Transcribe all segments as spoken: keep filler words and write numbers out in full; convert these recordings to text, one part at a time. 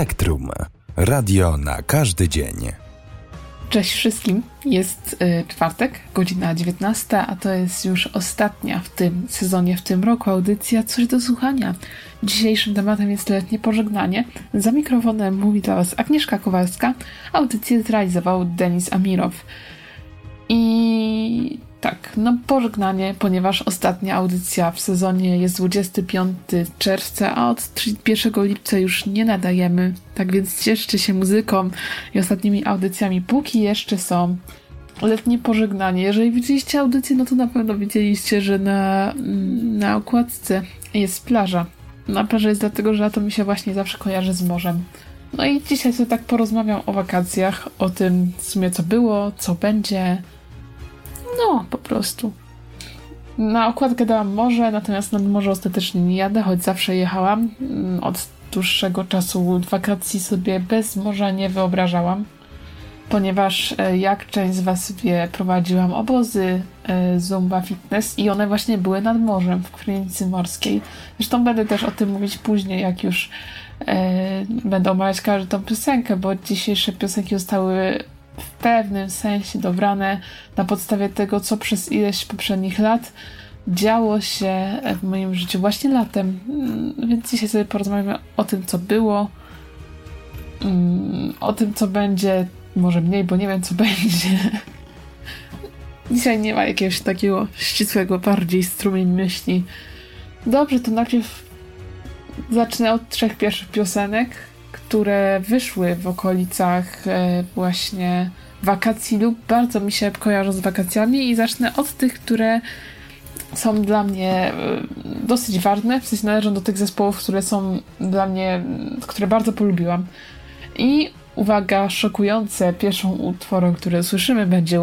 Spektrum. Radio na każdy dzień. Cześć wszystkim. Jest y, czwartek, godzina dziewiętnasta, a to jest już ostatnia w tym sezonie, w tym roku audycja Coś do słuchania. Dzisiejszym tematem jest letnie pożegnanie. Za mikrofonem mówi dla Was Agnieszka Kowalska. Audycję zrealizował Denis Amirow. I tak, no pożegnanie, ponieważ ostatnia audycja w sezonie jest dwudziestego piątego czerwca, a od pierwszego lipca już nie nadajemy. Tak więc cieszcie się muzyką i ostatnimi audycjami, póki jeszcze są. Letnie pożegnanie. Jeżeli widzieliście audycję, no to na pewno widzieliście, że na, na okładce jest plaża. Na plaży jest dlatego, że lato mi się właśnie zawsze kojarzy z morzem. No i dzisiaj sobie tak porozmawiam o wakacjach, o tym w sumie co było, co będzie. No, po prostu. Na okładkę dałam morze, natomiast nad morze ostatecznie nie jadę, choć zawsze jechałam. Od dłuższego czasu wakacji sobie bez morza nie wyobrażałam, ponieważ jak część z Was wie, prowadziłam obozy Zumba Fitness i one właśnie były nad morzem, w Krynicy Morskiej. Zresztą będę też o tym mówić później, jak już e, będę omawiać każdą piosenkę, bo dzisiejsze piosenki zostały w pewnym sensie dobrane na podstawie tego, co przez ileś poprzednich lat działo się w moim życiu właśnie latem. Więc dzisiaj sobie porozmawiamy o tym, co było, o tym, co będzie, może mniej, bo nie wiem, co będzie. Dzisiaj nie ma jakiegoś takiego ścisłego, bardziej strumień myśli. Dobrze, to najpierw zacznę od trzech pierwszych piosenek, które wyszły w okolicach właśnie wakacji lub bardzo mi się kojarzą z wakacjami i zacznę od tych, które są dla mnie dosyć ważne, w sensie należą do tych zespołów, które są dla mnie, które bardzo polubiłam. I uwaga, szokujące, pierwszą utworem, który słyszymy, będzie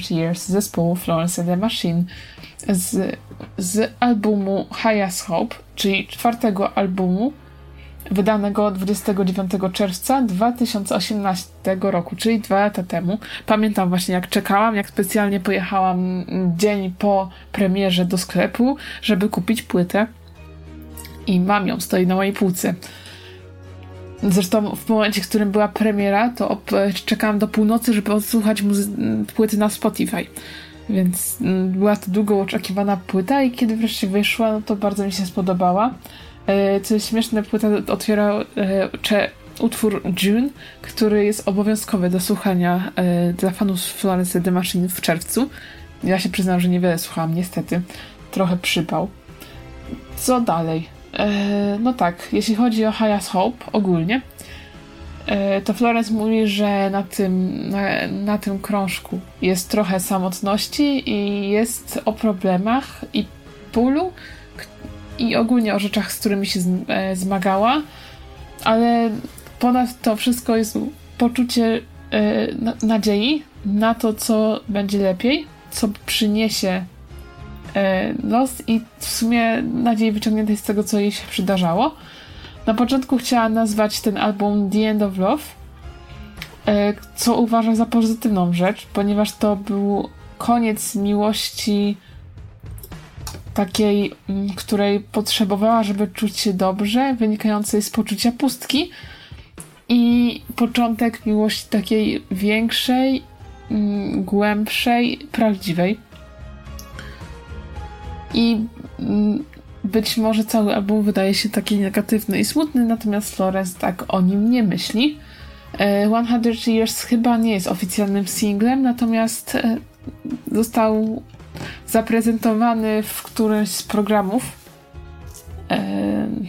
sto Years zespołu Florence and the Machine z, z albumu High as Hope, czyli czwartego albumu wydanego dwudziestego dziewiątego czerwca dwa tysiące osiemnastego roku, czyli dwa lata temu. Pamiętam właśnie, jak czekałam, jak specjalnie pojechałam dzień po premierze do sklepu, żeby kupić płytę i mam ją, stoi na mojej półce. Zresztą w momencie, w którym była premiera, to op- czekałam do północy, żeby odsłuchać muzy- płyty na Spotify. Więc m, była to długo oczekiwana płyta i kiedy wreszcie wyszła, no to bardzo mi się spodobała. E, co jest śmieszne, płyta otwiera e, cze- utwór June, który jest obowiązkowy do słuchania e, dla fanów Florence and the Machine w czerwcu. Ja się przyznam, że niewiele słuchałam, niestety. Trochę przypał. Co dalej? No tak, jeśli chodzi o High as Hope ogólnie, to Florence mówi, że na tym, na, na tym krążku jest trochę samotności i jest o problemach i bólu i ogólnie o rzeczach, z którymi się zmagała, ale ponad to wszystko jest poczucie nadziei na to, co będzie lepiej, co przyniesie los i w sumie nadziei wyciągniętej z tego, co jej się przydarzało. Na początku chciała nazwać ten album The End of Love, co uważa za pozytywną rzecz, ponieważ to był koniec miłości takiej, której potrzebowała, żeby czuć się dobrze, wynikającej z poczucia pustki i początek miłości takiej większej, głębszej, prawdziwej. I być może cały album wydaje się taki negatywny i smutny, natomiast Florence tak o nim nie myśli. sto Years chyba nie jest oficjalnym singlem, natomiast został zaprezentowany w którymś z programów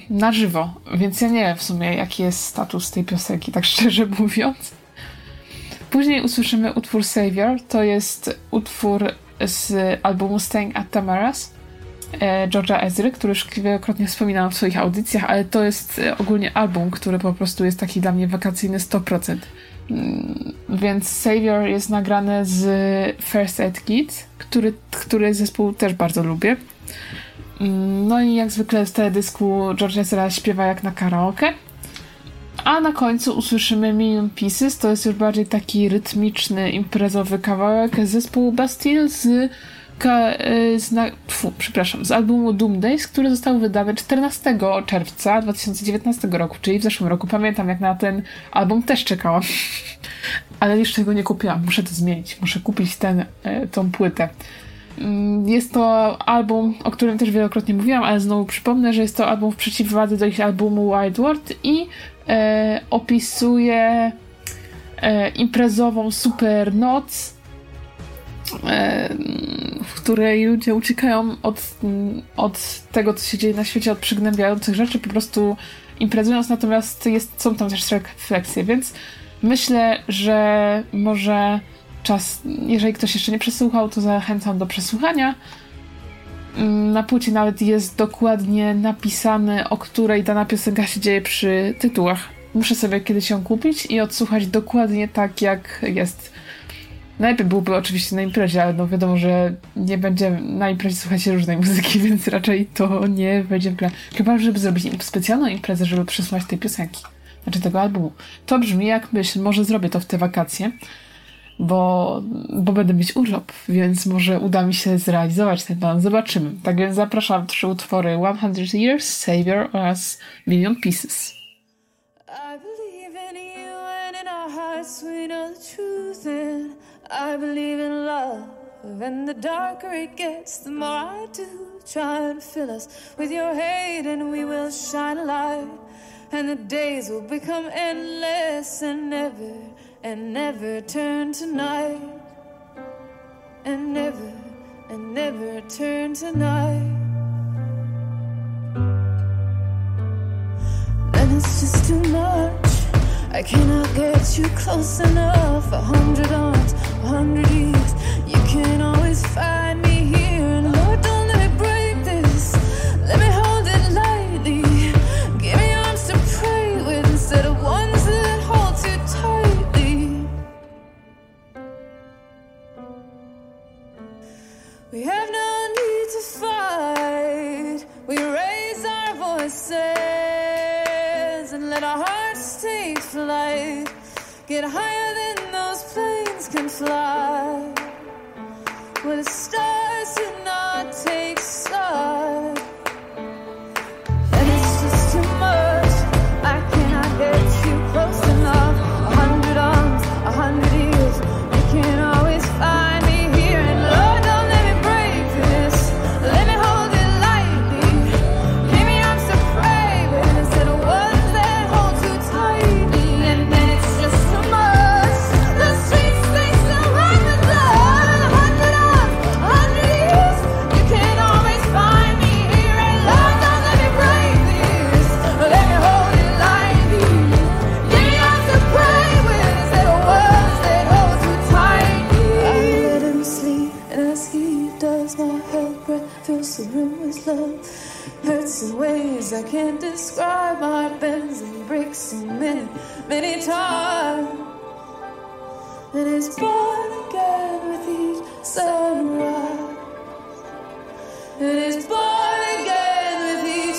na żywo, więc ja nie wiem w sumie, jaki jest status tej piosenki, tak szczerze mówiąc. Później usłyszymy utwór Savior, to jest utwór z albumu Staying at Tamaras George'a Ezry, który już wielokrotnie wspominałam w swoich audycjach, ale to jest ogólnie album, który po prostu jest taki dla mnie wakacyjny sto procent. Więc Savior jest nagrane z First Aid Kit, który, który zespół też bardzo lubię. No i jak zwykle w teledysku George Ezra śpiewa jak na karaoke. A na końcu usłyszymy Million Pieces, to jest już bardziej taki rytmiczny, imprezowy kawałek zespołu Bastille z Ka- z na- Pfu, przepraszam, z albumu Doom Days, który został wydany czternastego czerwca dwa tysiące dziewiętnastego roku, czyli w zeszłym roku. Pamiętam, jak na ten album też czekałam. Ale jeszcze go nie kupiłam. Muszę to zmienić. Muszę kupić ten, tą płytę. Jest to album, o którym też wielokrotnie mówiłam, ale znowu przypomnę, że jest to album w przeciwwadze do ich albumu Wide World i e, opisuje e, imprezową super noc, e, w której ludzie uciekają od, od tego, co się dzieje na świecie, od przygnębiających rzeczy, po prostu imprezując, natomiast jest, są tam też refleksje, więc myślę, że może czas, jeżeli ktoś jeszcze nie przesłuchał, to zachęcam do przesłuchania. Na płycie nawet jest dokładnie napisane, o której dana piosenka się dzieje przy tytułach. Muszę sobie kiedyś ją kupić i odsłuchać dokładnie tak, jak jest. Najlepiej byłoby oczywiście na imprezie, ale no wiadomo, że nie będzie na imprezie słuchać różnej muzyki, więc raczej to nie będzie w grę. Chyba, żeby zrobić specjalną imprezę, żeby przesłuchać tej piosenki, znaczy tego albumu. To brzmi jak myśl, może zrobię to w te wakacje. Bo, bo będę mieć urlop, więc może uda mi się zrealizować ten plan. Zobaczymy. Tak więc zapraszam trzy utwory: sto Years, Savior oraz Million Pieces. I believe in you and in our hearts we know the truth, and I believe in love, and the darker it gets, the more I do. Try and fill us with your hate, and we will shine a light, and the days will become endless and never. And never turn tonight. And never, and never turn tonight. And it's just too much. I cannot get you close enough. A hundred arms, a hundred years. You can always find me here. And Lord, don't let me break this. Let me hold it lightly. Give me arms to pray with instead of ones that hold too tight. We have no need to fight. We raise our voices and let our hearts take flight. Get higher than those planes can fly. Where the stars do not take sight. And it's just too much. I cannot get you close enough. A hundred arms, a hundred ears. You can always find me here in love. The room is love, hurts in ways I can't describe. My bends and breaks and many, many times. And it's born again with each sunrise. And it's born again with each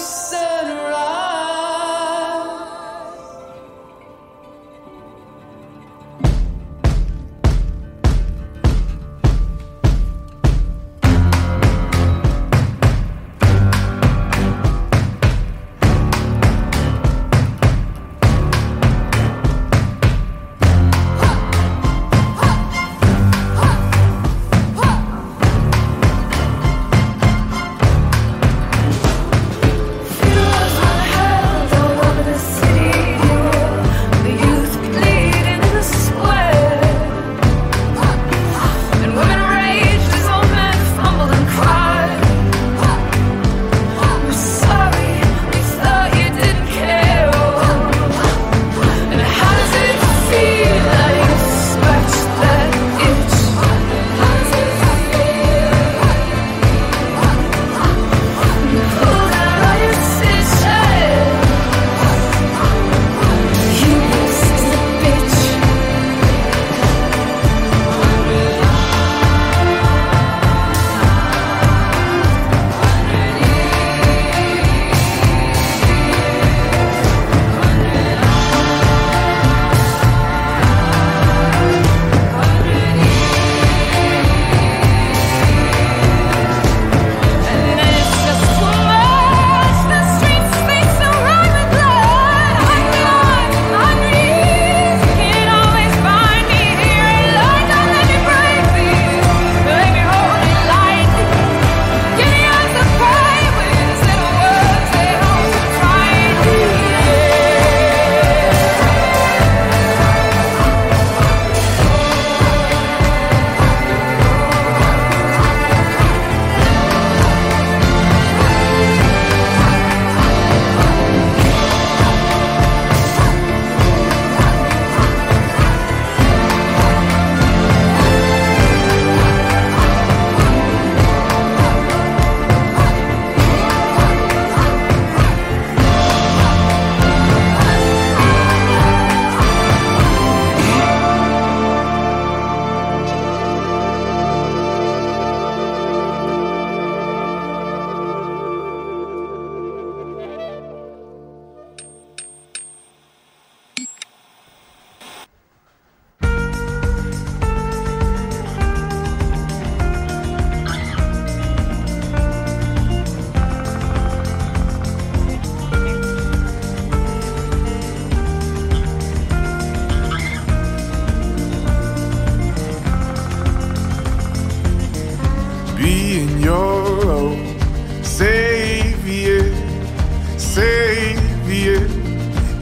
here?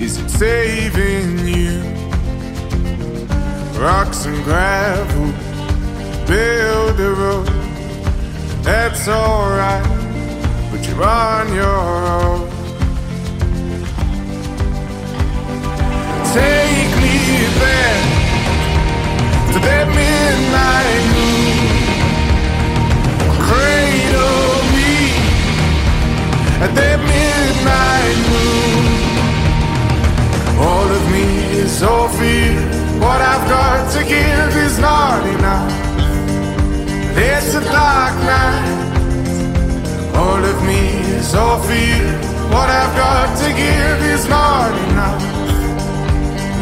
Is it saving you? Rocks and gravel, build a road. That's alright, but you're on your own. Take me back to that midnight moon. Cradle me at that midnight moon. All of me is so fear. What I've got to give is not enough. It's a dark night. All of me is all fear. What I've got to give is not enough.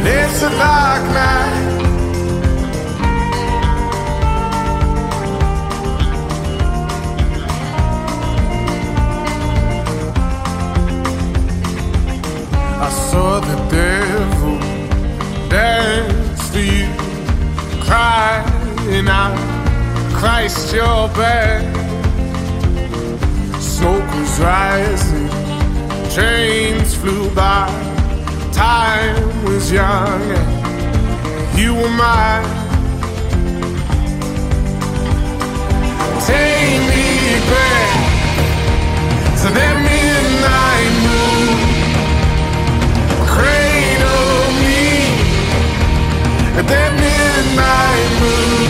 It's a dark night. I saw the devil dance to you, crying out, Christ, you're back. Smoke was rising, chains flew by, time was young, and you were mine. Take me back to that midnight moon. Cradle at that midnight moon.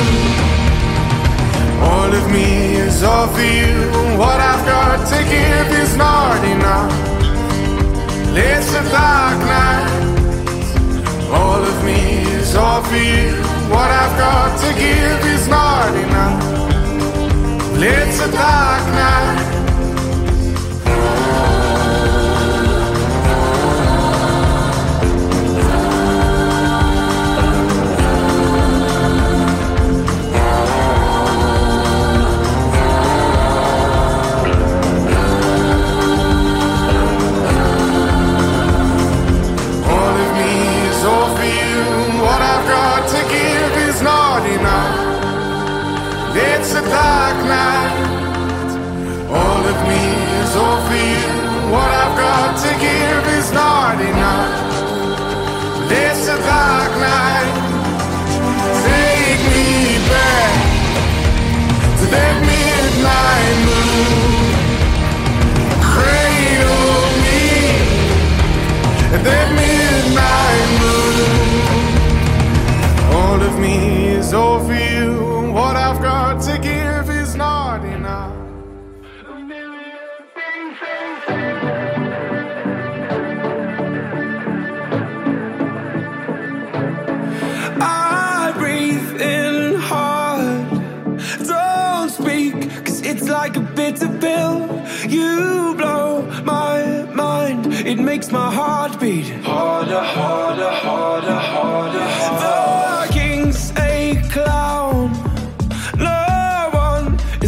All of me is all for you. What I've got to give is not enough. It's a dark night. All of me is all for you. What I've got to give is not enough. It's a dark night. It's a dark night. All of me is all for you. What I've got to give is not enough. It's a dark night. Take me back to that midnight moon. Cradle me at that midnight moon. All of me is all for you. What I've got to give is not enough. I breathe in hard. Don't speak, cause it's like a bitter pill. You blow my mind. It makes my heart beat harder, harder, harder, harder, harder. The king's a clown.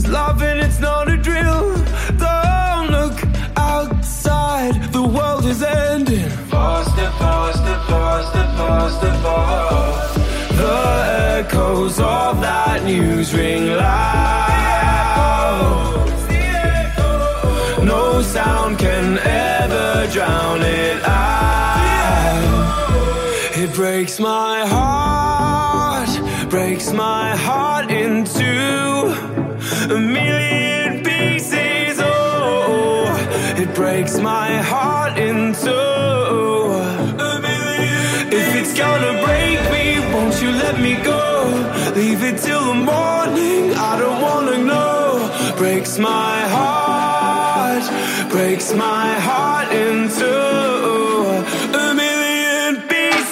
Love and it's not a drill. Don't look outside. The world is ending. Faster, faster, faster, faster, faster. The echoes of that news ring loud. It's the echoes. No sound can ever drown it out. It breaks my heart. Breaks my heart in two. A million pieces, oh, it breaks my heart in two. A million if it's gonna break me, won't you let me go? Leave it till the morning, I don't wanna know. Breaks my heart, breaks my heart in two. A million pieces.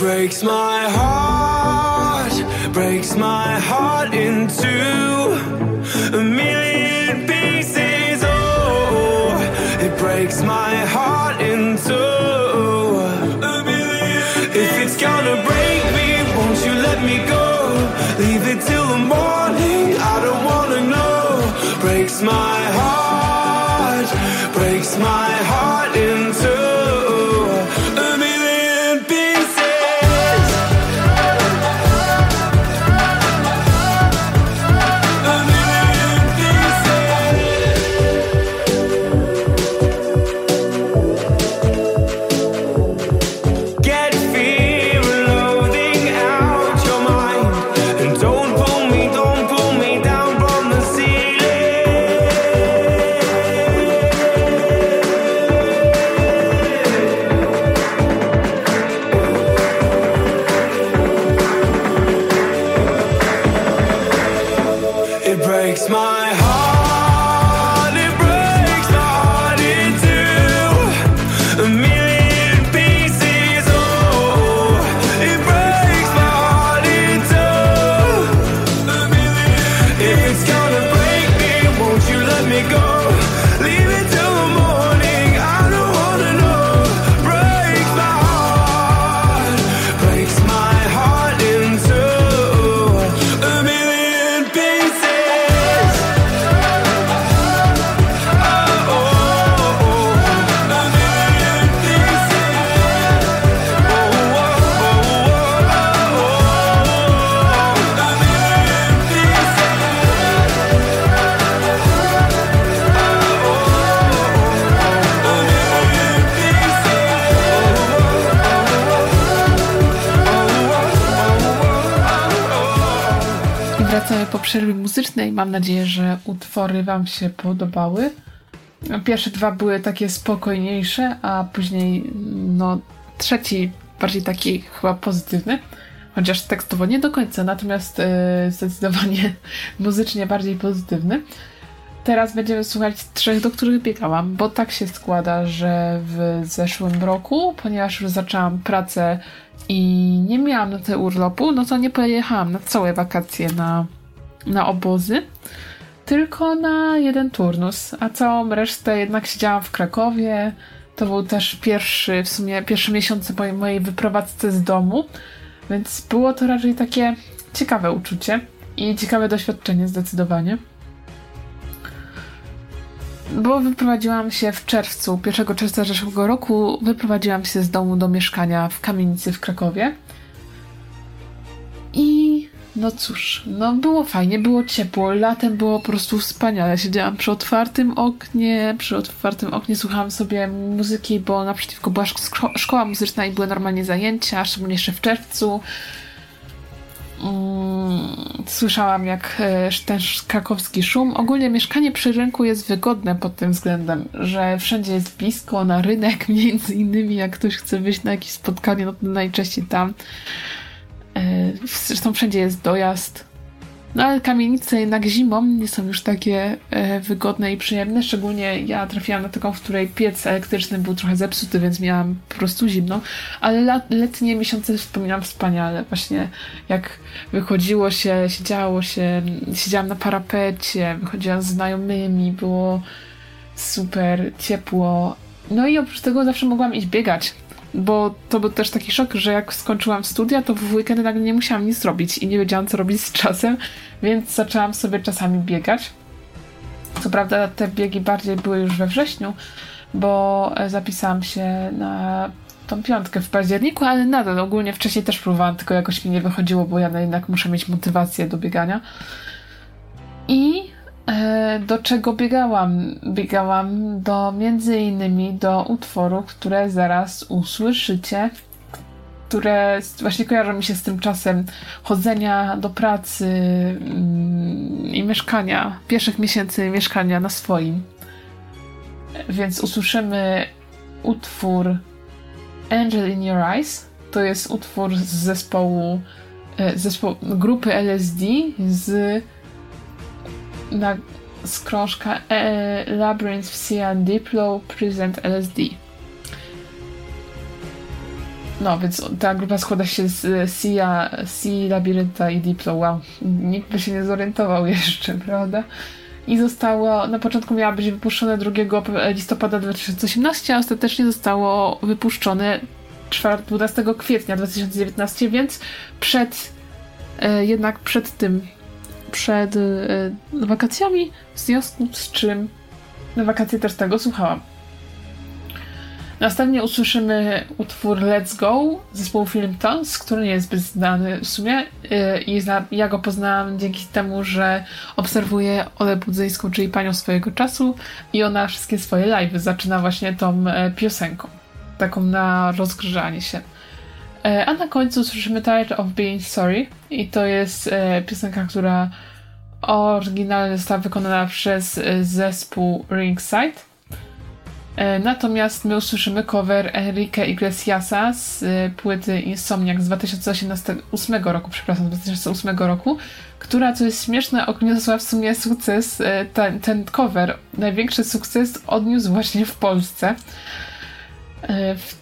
Breaks my heart, breaks my heart in two. breaks my heart, breaks my heart into a million pieces, a million pieces. Get fear loading out your mind, and don't pull me, don't pull me down from the ceiling. It breaks my heart, it breaks my heart into a million pieces. Oh, it breaks my heart into a million. If it's gonna break me, won't you let me go? Leave it till the morning, I don't wanna know. Breaks my heart, breaks my heart into a million pieces. I wracamy po przerwie muzycznej. Mam nadzieję, że utwory wam się podobały. Pierwsze dwa były takie spokojniejsze, a później no trzeci bardziej taki chyba pozytywny, chociaż tekstowo nie do końca, natomiast yy, zdecydowanie muzycznie bardziej pozytywny. Teraz będziemy słuchać trzech, do których biegałam, bo tak się składa, że w zeszłym roku, ponieważ już zaczęłam pracę i nie miałam na tyle urlopu, no to nie pojechałam na całe wakacje na, na obozy, tylko na jeden turnus, a całą resztę jednak siedziałam w Krakowie. To był też pierwszy, w sumie pierwszy miesiąc mojej, mojej wyprowadzce z domu, więc było to raczej takie ciekawe uczucie i ciekawe doświadczenie zdecydowanie. Bo wyprowadziłam się w czerwcu, pierwszego czerwca zeszłego roku, wyprowadziłam się z domu do mieszkania w kamienicy w Krakowie. I no cóż, no było fajnie, było ciepło, latem było po prostu wspaniale. Siedziałam przy otwartym oknie, przy otwartym oknie słuchałam sobie muzyki, bo naprzeciwko była szko- szkoła muzyczna i były normalnie zajęcia, szczególnie jeszcze w czerwcu. Słyszałam jak ten krakowski szum. Ogólnie mieszkanie przy rynku jest wygodne pod tym względem, że wszędzie jest blisko, na rynek między innymi, jak ktoś chce wyjść na jakieś spotkanie, no to najczęściej tam. Zresztą wszędzie jest dojazd. No ale kamienice jednak zimą nie są już takie wygodne i przyjemne, szczególnie ja trafiłam na taką, w której piec elektryczny był trochę zepsuty, więc miałam po prostu zimno, ale letnie miesiące wspominam wspaniale, właśnie jak wychodziło się, siedziało się, siedziałam na parapecie, wychodziłam z znajomymi, było super ciepło, no i oprócz tego zawsze mogłam iść biegać. Bo to był też taki szok, że jak skończyłam studia, to w weekendy nagle nie musiałam nic robić i nie wiedziałam, co robić z czasem, więc zaczęłam sobie czasami biegać. Co prawda te biegi bardziej były już we wrześniu, bo zapisałam się na tą piątkę w październiku, ale nadal ogólnie wcześniej też próbowałam, tylko jakoś mi nie wychodziło, bo ja jednak muszę mieć motywację do biegania. I do czego biegałam? Biegałam do między innymi do utworów, które zaraz usłyszycie, które właśnie kojarzą mi się z tym czasem chodzenia do pracy i mieszkania, pierwszych miesięcy mieszkania na swoim. Więc usłyszymy utwór Angel in Your Eyes. To jest utwór z zespołu, zespołu grupy L S D z Na, z krążka e, Labyrinth, Sia, Diplo, Present L S D. No, więc ta grupa składa się z Sia, Sia, Labirynta i Diplo. Wow, nikt by się nie zorientował jeszcze, prawda? I zostało, na początku miało być wypuszczone drugiego listopada dwa tysiące osiemnastego, a ostatecznie zostało wypuszczone dwunastego kwietnia dwa tysiące dziewiętnastego, więc przed, e, jednak przed tym przed y, wakacjami, w związku z czym na wakacje też tego słuchałam. Następnie usłyszymy utwór Let's Go zespołu Film Tones, który nie jest zbyt znany w sumie i ja go poznałam dzięki temu, że obserwuję Olę Budzyńską, czyli panią swojego czasu, i ona wszystkie swoje live'y zaczyna właśnie tą piosenką, taką na rozgrzanie się. A na końcu słyszymy Tired of Being Sorry i to jest piosenka, która oryginalnie została wykonana przez zespół Ringside. Natomiast my usłyszymy cover Enrique Iglesiasa z płyty Insomniac z dwa tysiące osiemnastego, ósmego roku, przepraszam, dwa tysiące ósmego roku, która, co jest śmieszne, odniosła w sumie sukces, ten, ten cover, największy sukces odniósł właśnie w Polsce. W,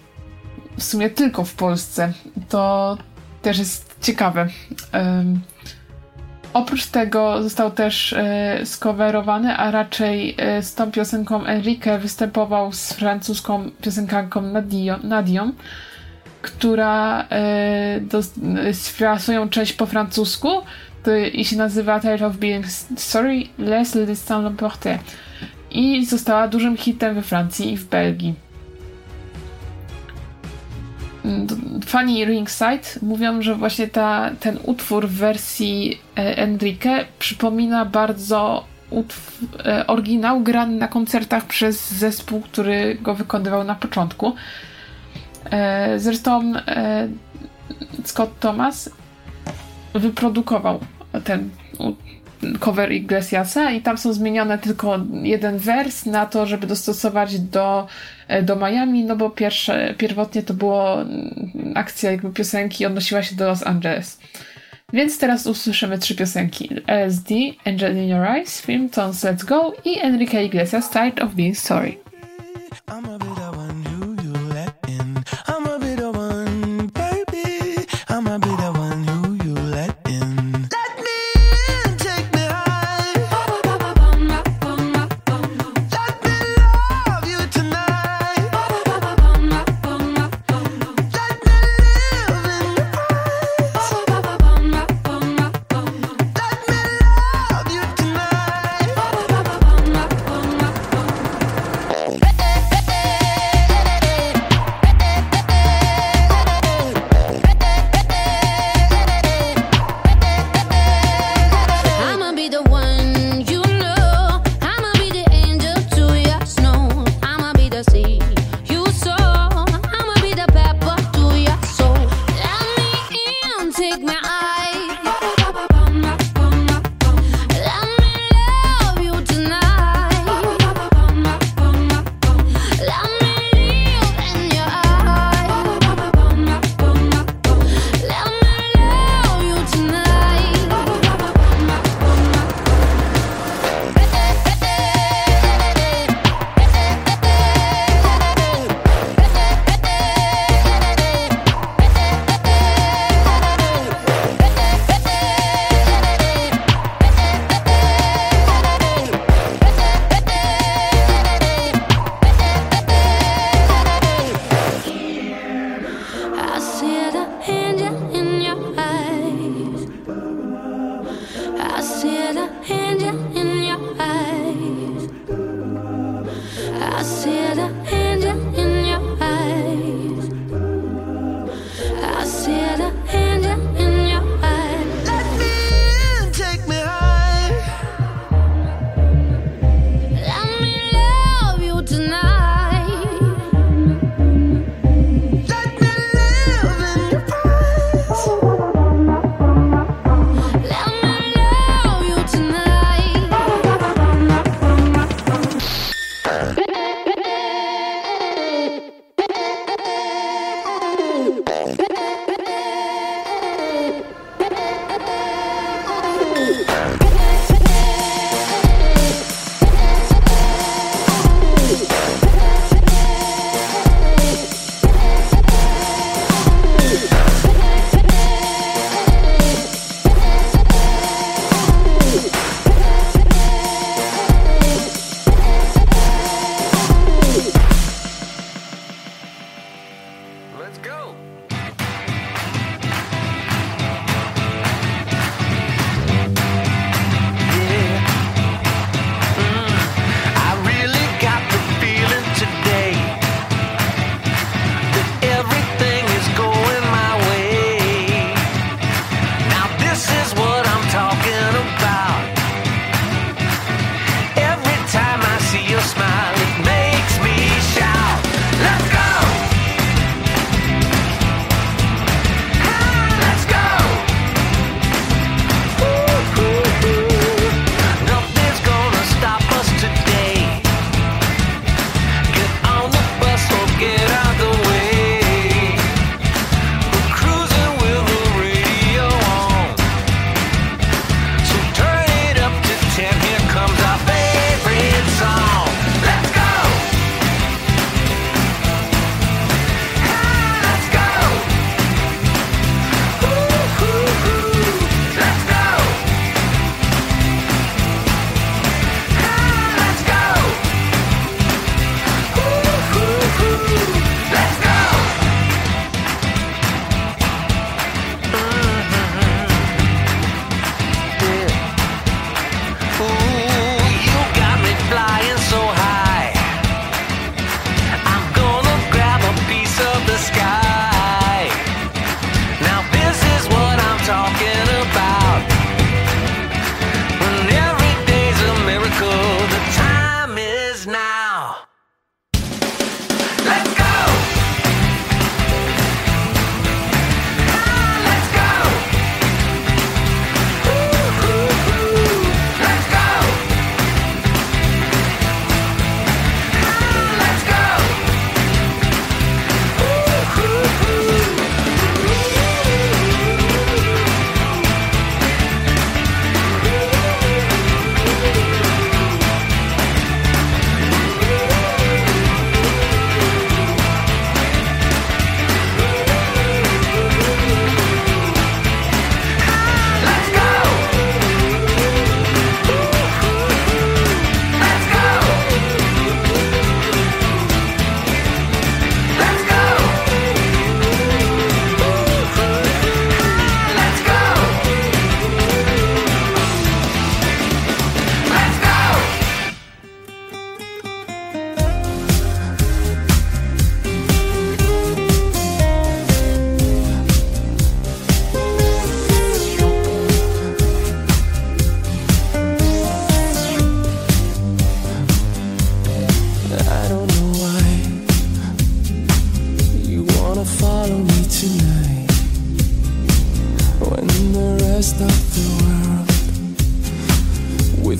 w sumie tylko w Polsce. To też jest ciekawe. Um, Oprócz tego został też e, skowerowany, a raczej e, z tą piosenką Enrique występował z francuską piosenkarką Nadion, Nadion która e, śpiewa swoją część po francusku to, i się nazywa Tired of Being Sorry, Les Le Destin l'emporte, i została dużym hitem we Francji i w Belgii. Fani Ringside mówią, że właśnie ta, ten utwór w wersji Enrique przypomina bardzo utw- oryginał grany na koncertach przez zespół, który go wykonywał na początku. Zresztą Scott Thomas wyprodukował ten cover Iglesiasa i tam są zmienione tylko jeden wers na to, żeby dostosować do, do Miami, no bo pierwsze, pierwotnie to było akcja jakby piosenki odnosiła się do Los Angeles. Więc teraz usłyszymy trzy piosenki: L S D, Angel in Your Eyes, Film Tones Let's Go i Enrique Iglesias Tired of Being Sorry.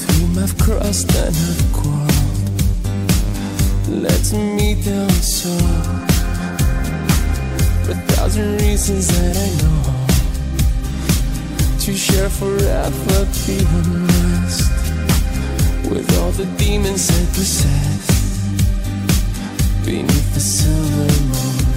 with whom I've crossed and I've quarreled. Let's meet down shore. For a thousand reasons that I know, to share forever the unrest, with all the demons I possess, beneath the silver moon.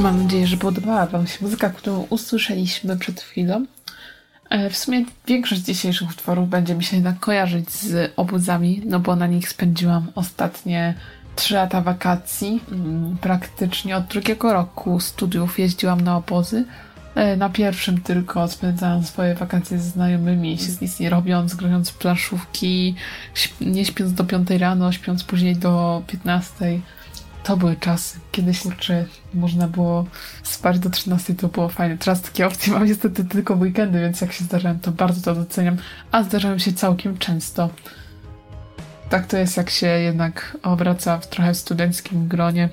Mam nadzieję, że podobała Wam się muzyka, którą usłyszeliśmy przed chwilą. W sumie większość dzisiejszych utworów będzie mi się jednak kojarzyć z obozami, no bo na nich spędziłam ostatnie trzy lata wakacji. Praktycznie od drugiego roku studiów jeździłam na obozy. Na pierwszym tylko spędzałam swoje wakacje ze znajomymi, się z nic nie robiąc, grając w planszówki, nie śpiąc do piątej rano, śpiąc później do piętnastej. To były czasy, kiedyś kurczę, można było spać do trzynastej, to było fajne. Teraz takie opcje mam niestety tylko w weekendy, więc jak się zdarzają, to bardzo to doceniam, a zdarzają się całkiem często. Tak to jest, jak się jednak obraca w trochę studenckim gronie,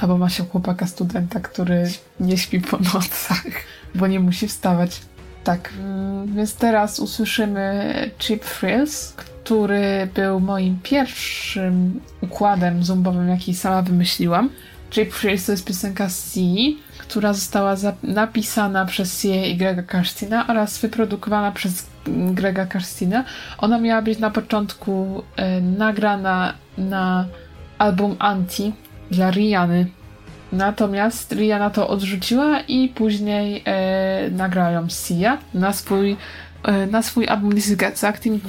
albo ma się chłopaka studenta, który nie śpi po nocach, bo nie musi wstawać. Tak, więc teraz usłyszymy Cheap Thrills, który był moim pierwszym układem zumbowym, jaki sama wymyśliłam. Cheap Thrills to jest piosenka Sii, która została zap- napisana przez Się i Grega Castina oraz wyprodukowana przez Grega Castina. Ona miała być na początku e, nagrana na album Anti dla Rihanny. Natomiast Rihanna to odrzuciła i później e, nagrała ją Sia na swój, e, na swój album This Gets Acting,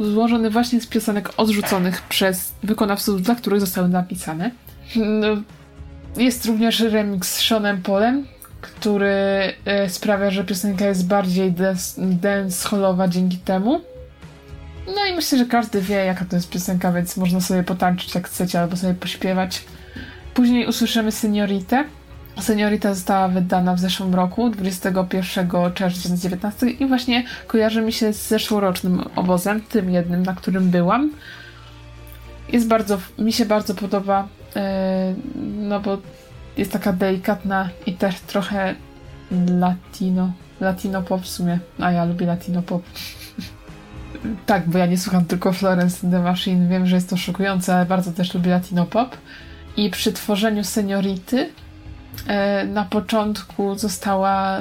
złożony właśnie z piosenek odrzuconych przez wykonawców, dla których zostały napisane. Jest również remix z Seanem Paulem, który e, sprawia, że piosenka jest bardziej dancehalowa dzięki temu. No i myślę, że każdy wie, jaka to jest piosenka, więc można sobie potańczyć jak chcecie albo sobie pośpiewać. Później usłyszymy Senioritę. Seniorita została wydana w zeszłym roku, dwudziestego pierwszego czerwca dwa tysiące dziewiętnastego i właśnie kojarzy mi się z zeszłorocznym obozem, tym jednym, na którym byłam. Jest bardzo, mi się bardzo podoba, yy, no bo jest taka delikatna i też trochę latino, latino pop w sumie, a ja lubię latino pop. Tak, bo ja nie słucham tylko Florence and the Machine, wiem, że jest to szokujące, ale bardzo też lubię latino pop. I przy tworzeniu Seniority na początku została,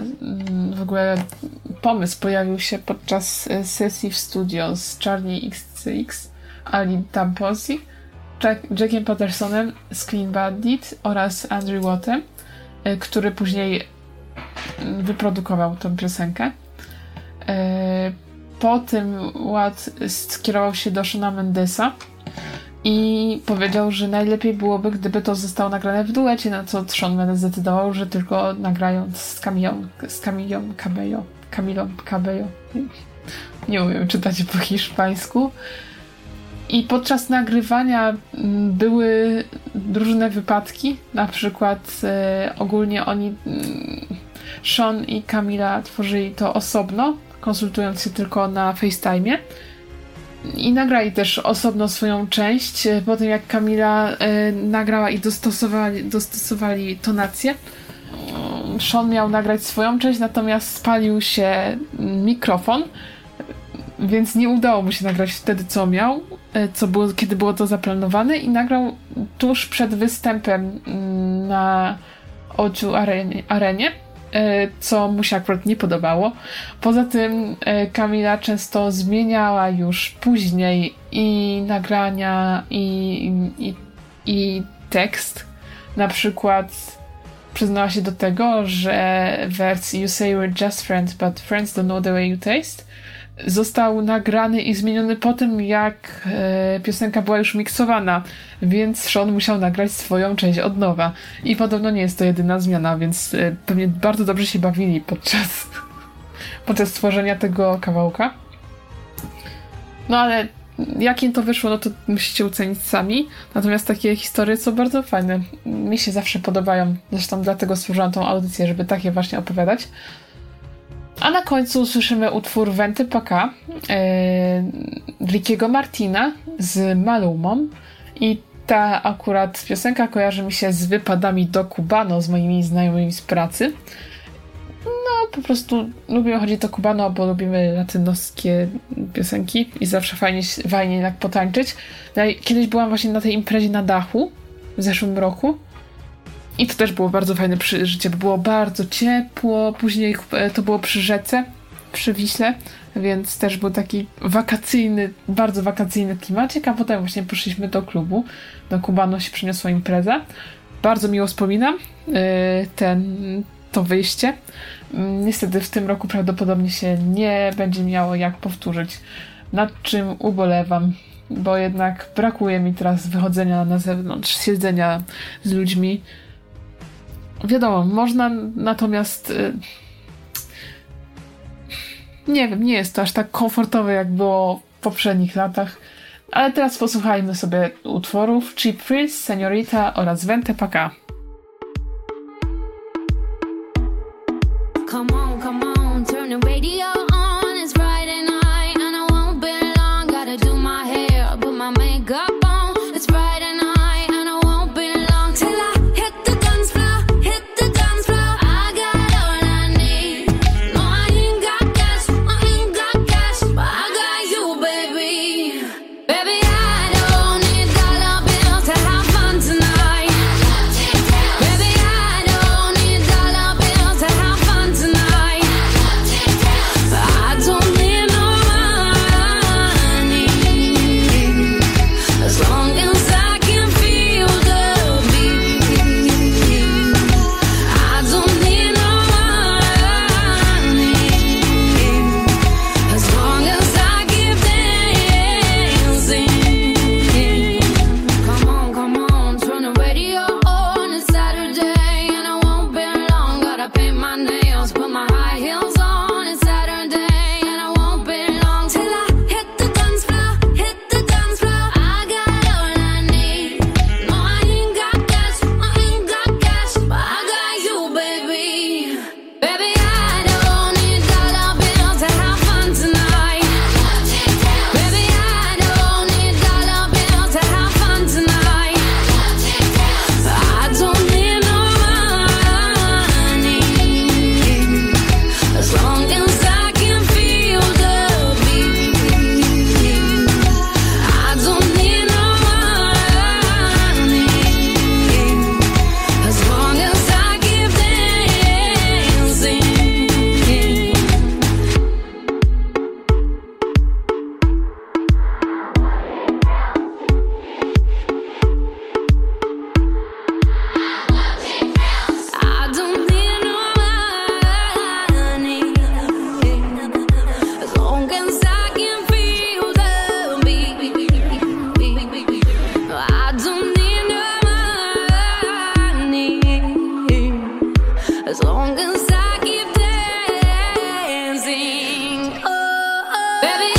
w ogóle pomysł pojawił się podczas sesji w studio z Charlie iks iks, Ali Tamposi, Jack, Jackiem Pattersonem z Clean Bandit oraz Andrew Wattem, który później wyprodukował tę piosenkę. Po tym Watt skierował się do Shona Mendesa i powiedział, że najlepiej byłoby, gdyby to zostało nagrane w duecie, na co Sean Mendes zdecydował, że tylko nagrając z Camilą, z Camilą Cabello, Camilą Cabello, nie umiem czytać po hiszpańsku. I podczas nagrywania były różne wypadki, na przykład e, ogólnie oni, Sean i Camila tworzyli to osobno, konsultując się tylko na FaceTime'ie. I nagrali też osobno swoją część, po tym jak Kamila y, nagrała i dostosowali, dostosowali tonację. Sean miał nagrać swoją część, natomiast spalił się mikrofon, więc nie udało mu się nagrać wtedy, co miał, co było, kiedy było to zaplanowane, i nagrał tuż przed występem na Ociu arenie, arenie. Co mu się akurat nie podobało. Poza tym Kamila często zmieniała już później i nagrania, i, i, i tekst. Na przykład przyznała się do tego, że wers You say we're just friends, but friends don't know the way you taste został nagrany i zmieniony po tym, jak e, piosenka była już miksowana, więc Sean musiał nagrać swoją część od nowa. I podobno nie jest to jedyna zmiana, więc e, pewnie bardzo dobrze się bawili podczas, podczas tworzenia tego kawałka. No ale jak im to wyszło, no to musicie ocenić sami. Natomiast takie historie są bardzo fajne. Mi się zawsze podobają, zresztą dlatego stworzyłam tą audycję, żeby takie właśnie opowiadać. A na końcu usłyszymy utwór Vente Paka yy, Rickiego Martina z Malumą, i ta akurat piosenka kojarzy mi się z wypadami do Cubano z moimi znajomymi z pracy. No po prostu lubimy chodzić do Cubano, bo lubimy latynoskie piosenki i zawsze fajnie, fajnie tak potańczyć. Kiedyś byłam właśnie na tej imprezie na dachu w zeszłym roku. I to też było bardzo fajne przeżycie, bo było bardzo ciepło, później to było przy rzece, przy Wiśle, więc też był taki wakacyjny, bardzo wakacyjny klimacik, a potem właśnie poszliśmy do klubu, do Cubano się przyniosła impreza. Bardzo miło wspominam ten, to wyjście. Niestety w tym roku prawdopodobnie się nie będzie miało jak powtórzyć, nad czym ubolewam, bo jednak brakuje mi teraz wychodzenia na zewnątrz, siedzenia z ludźmi. Wiadomo, można, natomiast yy, nie wiem, nie jest to aż tak komfortowe, jak było w poprzednich latach. Ale teraz posłuchajmy sobie utworów Cheap Thrills, Senorita oraz Vente Paka. Come on, come on, turn the radio on, it's Friday night and I won't be long, gotta do my hair, put my makeup on, it's Friday night. as long as I keep dancing. Oh, baby.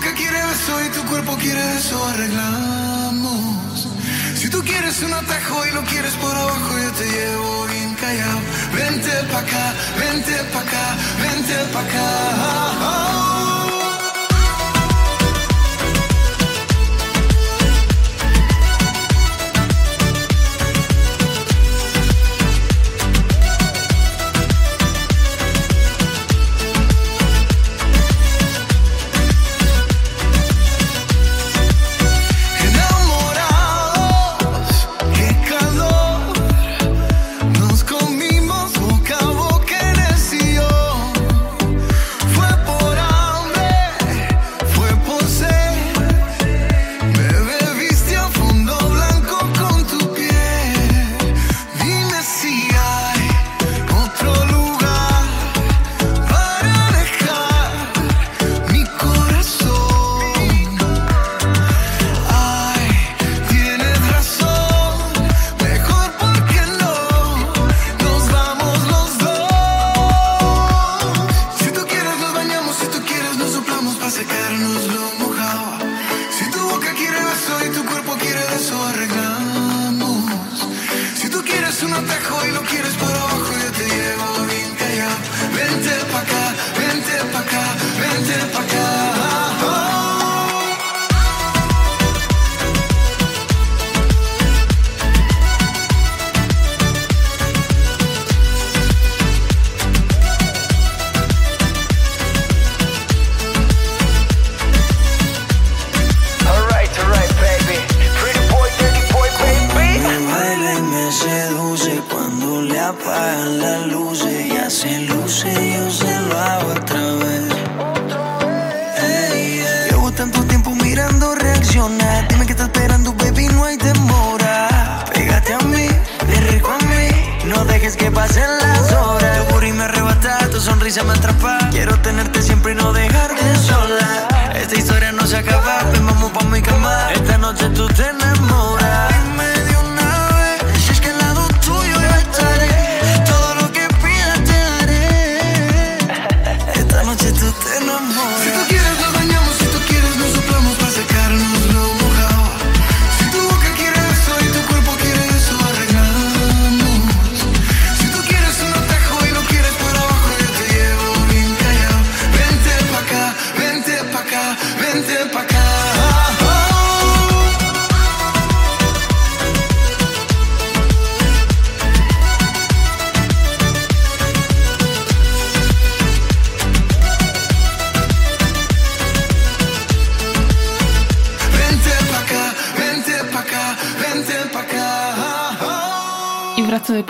boca quiere beso y tu cuerpo quiere eso, arreglamos. Si tú quieres un atajo y lo quieres por abajo, yo te llevo bien callado. Vente pa' acá, vente pa' acá, vente pa' acá.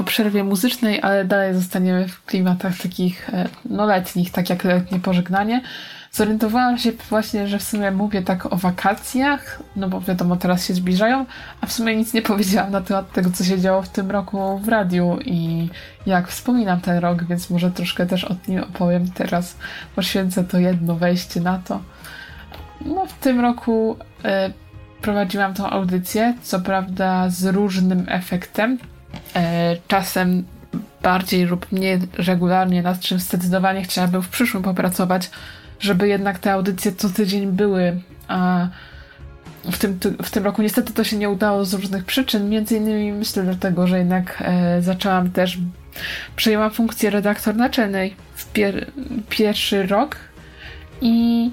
Przerwie muzycznej, ale dalej zostaniemy w klimatach takich no letnich, tak jak letnie pożegnanie. Zorientowałam się właśnie, że w sumie mówię tak o wakacjach, no bo wiadomo, teraz się zbliżają, a w sumie nic nie powiedziałam na temat tego, co się działo w tym roku w radiu i jak wspominam ten rok, więc może troszkę też o nim opowiem teraz. Poświęcę to jedno wejście na to. No w tym roku y, prowadziłam tą audycję, co prawda z różnym efektem, czasem bardziej lub mniej regularnie, nad czym zdecydowanie chciałabym w przyszłym popracować, żeby jednak te audycje co tydzień były, a w tym, w tym roku niestety to się nie udało z różnych przyczyn, między innymi myślę dlatego, że jednak e, zaczęłam też, przejęłam funkcję redaktor naczelnej w pier- pierwszy rok i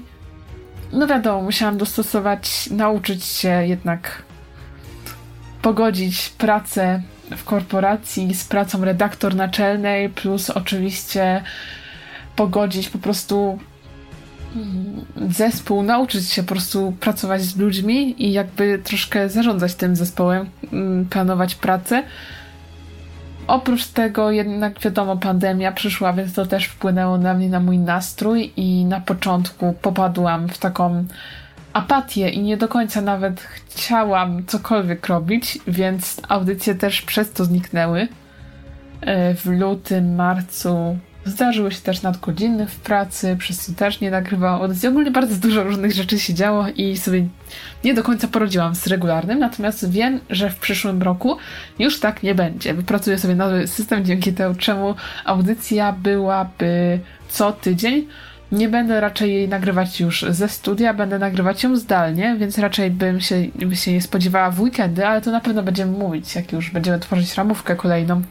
no wiadomo, musiałam dostosować, nauczyć się jednak pogodzić pracę w korporacji z pracą redaktor naczelnej, plus oczywiście pogodzić po prostu zespół, nauczyć się po prostu pracować z ludźmi i jakby troszkę zarządzać tym zespołem, planować pracę. Oprócz tego jednak wiadomo, pandemia przyszła, więc to też wpłynęło na mnie, na mój nastrój i na początku popadłam w taką apatię i nie do końca nawet chciałam cokolwiek robić, więc audycje też przez to zniknęły. W lutym, marcu zdarzyły się też nadgodziny w pracy, przez co też nie nagrywałam audycji. Ogólnie bardzo dużo różnych rzeczy się działo i sobie nie do końca poradziłam z regularnym, natomiast wiem, że w przyszłym roku już tak nie będzie. Wypracuję sobie nowy system, dzięki temu czemu audycja byłaby co tydzień. Nie będę raczej jej nagrywać już ze studia, będę nagrywać ją zdalnie, więc raczej bym się, bym się jej spodziewała w weekendy, ale to na pewno będziemy mówić, jak już będziemy tworzyć ramówkę kolejną.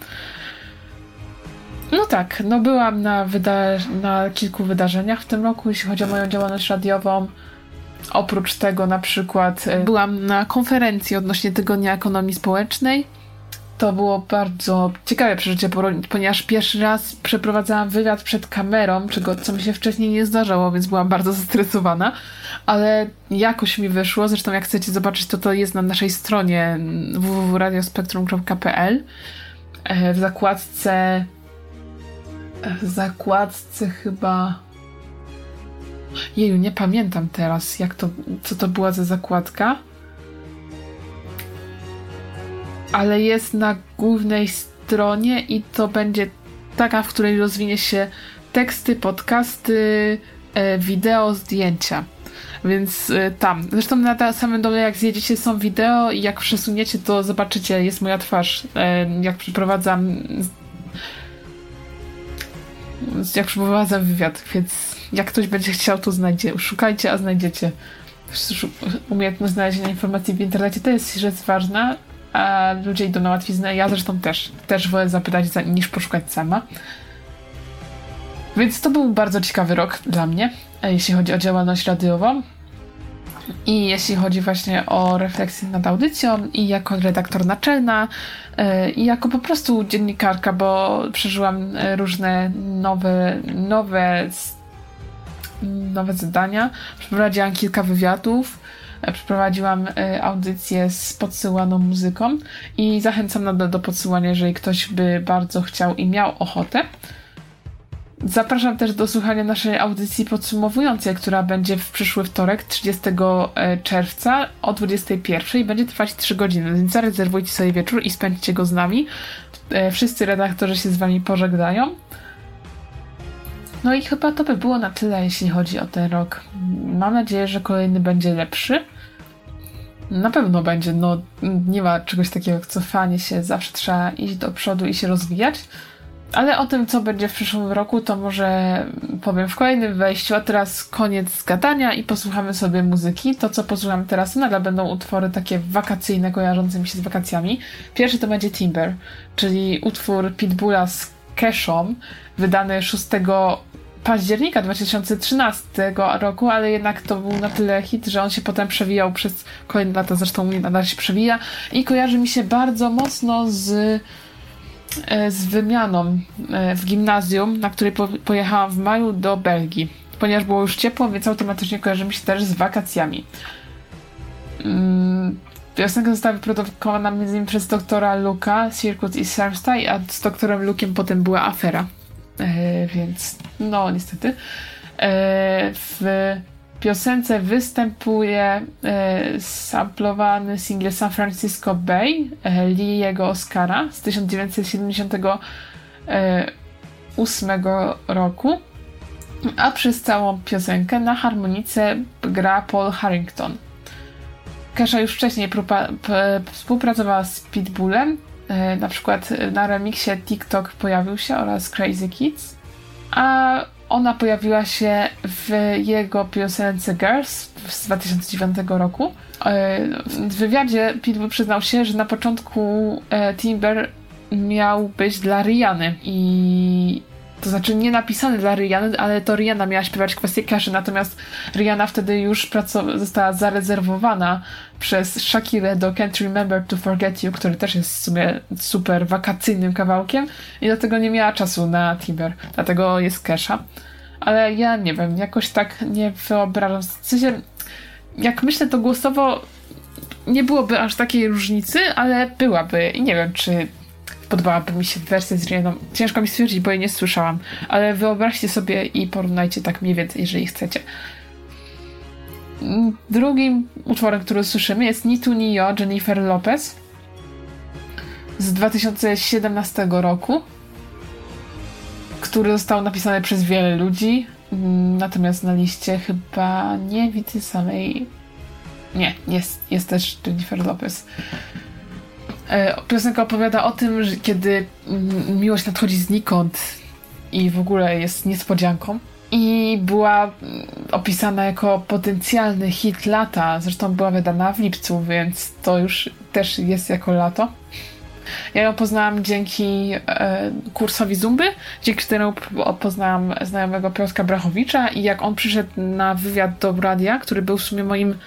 No tak, no byłam na, wyda- na kilku wydarzeniach w tym roku, jeśli chodzi o moją działalność radiową. Oprócz tego na przykład byłam na konferencji odnośnie Tygodnia Ekonomii Społecznej. To było bardzo ciekawe przeżycie, ponieważ pierwszy raz przeprowadzałam wywiad przed kamerą, czego, co mi się wcześniej nie zdarzało, więc byłam bardzo zestresowana, ale jakoś mi wyszło. Zresztą jak chcecie zobaczyć, to to jest na naszej stronie w w w kropka radiospektrum kropka p l w zakładce w zakładce chyba... Jeju, nie pamiętam teraz, jak to, co to była za zakładka. Ale jest na głównej stronie i to będzie taka, w której rozwinie się teksty, podcasty, e, wideo, zdjęcia. Więc e, tam. Zresztą na samym dole, jak zjedziecie, są wideo i jak przesuniecie, to zobaczycie, jest moja twarz. E, jak przeprowadzam... Jak przeprowadzam wywiad, więc jak ktoś będzie chciał, to znajdzie. Szukajcie, a znajdziecie. Umiejętność znalezienia informacji w internecie to jest rzecz ważna, a ludzie idą na łatwiznę. Ja zresztą też. Też wolę zapytać niż poszukać sama. Więc to był bardzo ciekawy rok dla mnie, jeśli chodzi o działalność radiową i jeśli chodzi właśnie o refleksję nad audycją i jako redaktor naczelna i jako po prostu dziennikarka, bo przeżyłam różne nowe, nowe, nowe zadania. Przeprowadziłam kilka wywiadów. Przeprowadziłam y, audycję z podsyłaną muzyką i zachęcam nadal do podsyłania, jeżeli ktoś by bardzo chciał i miał ochotę. Zapraszam też do słuchania naszej audycji podsumowującej, która będzie w przyszły wtorek, trzydziestego czerwca o dwudziestej pierwszej i będzie trwać trzy godziny, więc zarezerwujcie sobie wieczór i spędźcie go z nami. Y, wszyscy redaktorzy się z wami pożegnają. No i chyba to by było na tyle, jeśli chodzi o ten rok. Mam nadzieję, że kolejny będzie lepszy. Na pewno będzie, no nie ma czegoś takiego jak cofanie się, zawsze trzeba iść do przodu i się rozwijać. Ale o tym, co będzie w przyszłym roku, to może powiem w kolejnym wejściu, a teraz koniec gadania i posłuchamy sobie muzyki. To, co posłuchamy teraz, nadal będą utwory takie wakacyjne, kojarzące mi się z wakacjami. Pierwszy to będzie Timber, czyli utwór Pitbulla z Cashom, wydany szóstego października dwa tysiące trzynastego roku, ale jednak to był na tyle hit, że on się potem przewijał przez kolejne lata, zresztą mnie nadal się przewija i kojarzy mi się bardzo mocno z, z wymianą w gimnazjum, na której po, pojechałam w maju do Belgii, ponieważ było już ciepło, więc automatycznie kojarzy mi się też z wakacjami. Mm. Piosenka została wyprodukowana między innymi przez doktora Luka, Circuit i Samstai, a z doktorem Lukiem potem była afera. Yy, więc no niestety. Yy, w piosence występuje yy, samplowany singiel San Francisco Bay yy, Lee'ego Oscara z tysiąc dziewięćset siedemdziesiątego ósmego roku, a przez całą piosenkę na harmonice gra Paul Harrington. Kesha już wcześniej propa- p- współpracowała z Pitbullem, e, na przykład na remiksie TikTok pojawił się oraz Crazy Kids, a ona pojawiła się w jego piosence Girls z dwa tysiące dziewiątego roku. E, w wywiadzie Pitbull przyznał się, że na początku e, Timber miał być dla Rihanny i to znaczy nie napisany dla Rihanny, ale to Rihanna miała śpiewać kwestię Keszy, natomiast Rihanna wtedy już pracow- została zarezerwowana przez Shakirę do Can't Remember to Forget You, który też jest w sumie super wakacyjnym kawałkiem i dlatego nie miała czasu na Timber, dlatego jest Kesha. Ale ja nie wiem, jakoś tak nie wyobrażam, w sensie jak myślę, to głosowo nie byłoby aż takiej różnicy, ale byłaby i nie wiem, czy podobałaby mi się wersja z Rihanną. Ciężko mi stwierdzić, bo jej nie słyszałam, ale wyobraźcie sobie i porównajcie tak mniej więcej, jeżeli chcecie. Drugim utworem, który słyszymy, jest Ni Tu Ni Yo Jennifer Lopez z dwa tysiące siedemnastego roku, który został napisany przez wiele ludzi, natomiast na liście chyba nie widzę samej... Nie, jest, jest też Jennifer Lopez. Piosenka opowiada o tym, że kiedy miłość nadchodzi znikąd i w ogóle jest niespodzianką. i była opisana jako potencjalny hit lata. Zresztą była wydana w lipcu, więc to już też jest jako lato. Ja ją poznałam dzięki e, kursowi zumby, dzięki któremu poznałam znajomego Pioska Brachowicza i jak on przyszedł na wywiad do radia, który był w sumie moim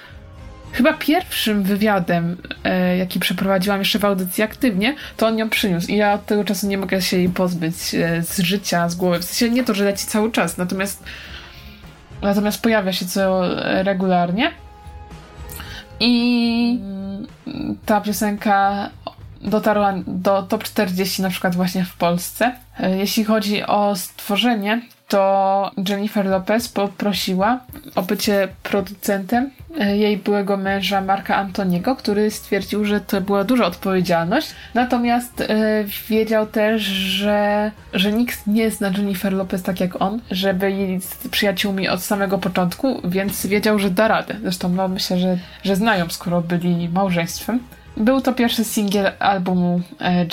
chyba pierwszym wywiadem, e, jaki przeprowadziłam jeszcze w audycji aktywnie, to on ją przyniósł i ja od tego czasu nie mogę się jej pozbyć e, z życia, z głowy. W sensie nie to, że leci cały czas, natomiast, natomiast pojawia się co regularnie. I ta piosenka dotarła do top czterdziestu na przykład właśnie w Polsce. Jeśli chodzi o stworzenie, to Jennifer Lopez poprosiła o bycie producentem jej byłego męża Marka Antoniego, który stwierdził, że to była duża odpowiedzialność. Natomiast wiedział też, że, że nikt nie zna Jennifer Lopez tak jak on, że byli z przyjaciółmi od samego początku, więc wiedział, że da radę. Zresztą no, myślę, że, że znają, skoro byli małżeństwem. Był to pierwszy singiel albumu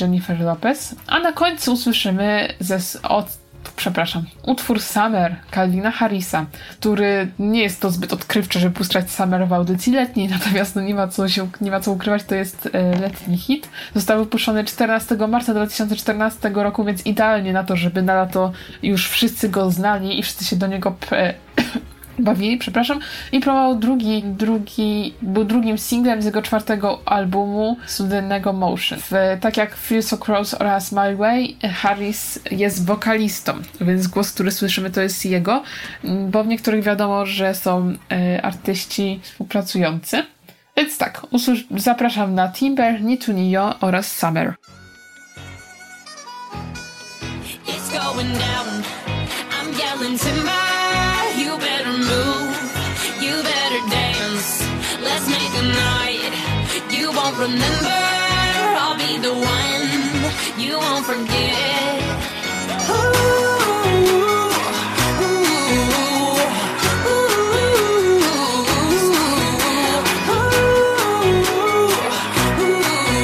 Jennifer Lopez, a na końcu usłyszymy ze, od, przepraszam, utwór Summer Calvina Harrisa, który nie jest to zbyt odkrywcze, żeby puszczać Summer w audycji letniej, natomiast no, nie, ma co się, nie ma co ukrywać, to jest e, letni hit. Został wypuszczony czternastego marca dwa tysiące czternastego roku, więc idealnie na to, żeby na lato już wszyscy go znali i wszyscy się do niego p- bawili, przepraszam, i promował drugi, drugi, był drugim singlem z jego czwartego albumu Suddennego Motion. W, tak jak Feel So Close oraz My Way, Harris jest wokalistą, więc głos, który słyszymy, to jest jego, bo w niektórych wiadomo, że są e, artyści współpracujący. Więc tak, usłysz- zapraszam na Timber, Ni Tu Ni Yo oraz Summer. It's going down. I'm yelling timber. You better move, you better dance, let's make a night, you won't remember, I'll be the one, you won't forget. Ooh, ooh, ooh, ooh,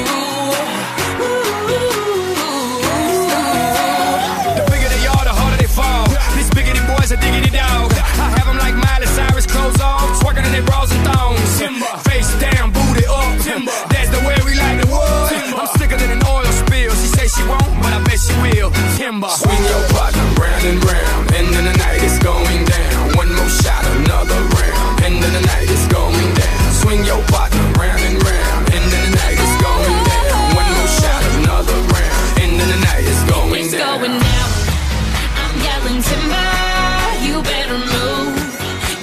ooh, ooh. The bigger they are, the harder they fall, this biggity boy's a diggity dog. I have them like Miley Cyrus, clothes off, twerking in their bras and thongs. Timber. Face down, booty up. Timber. That's the way we like the wood. Timber. I'm sicker than an oil spill. She say she won't, but I bet she will. Timber. Swing your partner round and round, and then the night is going down. One more shot, another round, and then the night is going down. Swing your partner round and round, and then the night is going down. One more shot, another round, and then the night is going it's down. It's going down. I'm yelling timber. You better move,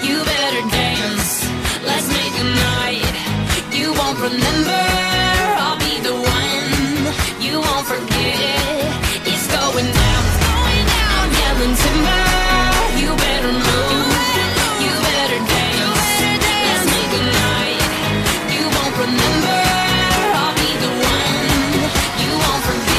you better dance, let's make a night, you won't remember, I'll be the one, you won't forget, it's going down, it's going down, I'm yelling timber, you better move, you better dance, let's make a night, you won't remember, I'll be the one, you won't forget.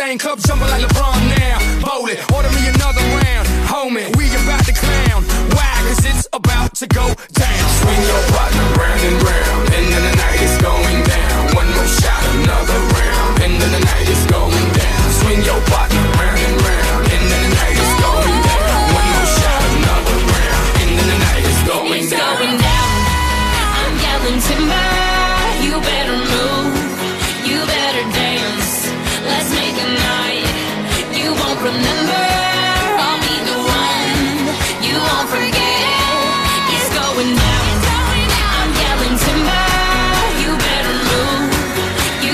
Anything club jumping like LeBron now. Bowl it, order me another round. Homie, we about to clown. Why? Cause it's about to go down. Swing your partner round and round, and then the night is going down. One more shot, another round, and then the night is going down. Swing your partner round and round, and then the night is going down. One more shot, another round, and then the night is going down. It's going down. I'm yelling timber. You better move. You better dance. Let's make a night, you won't remember, I'll be the one, you won't forget, it's going down, I'm yelling timber, you better move, you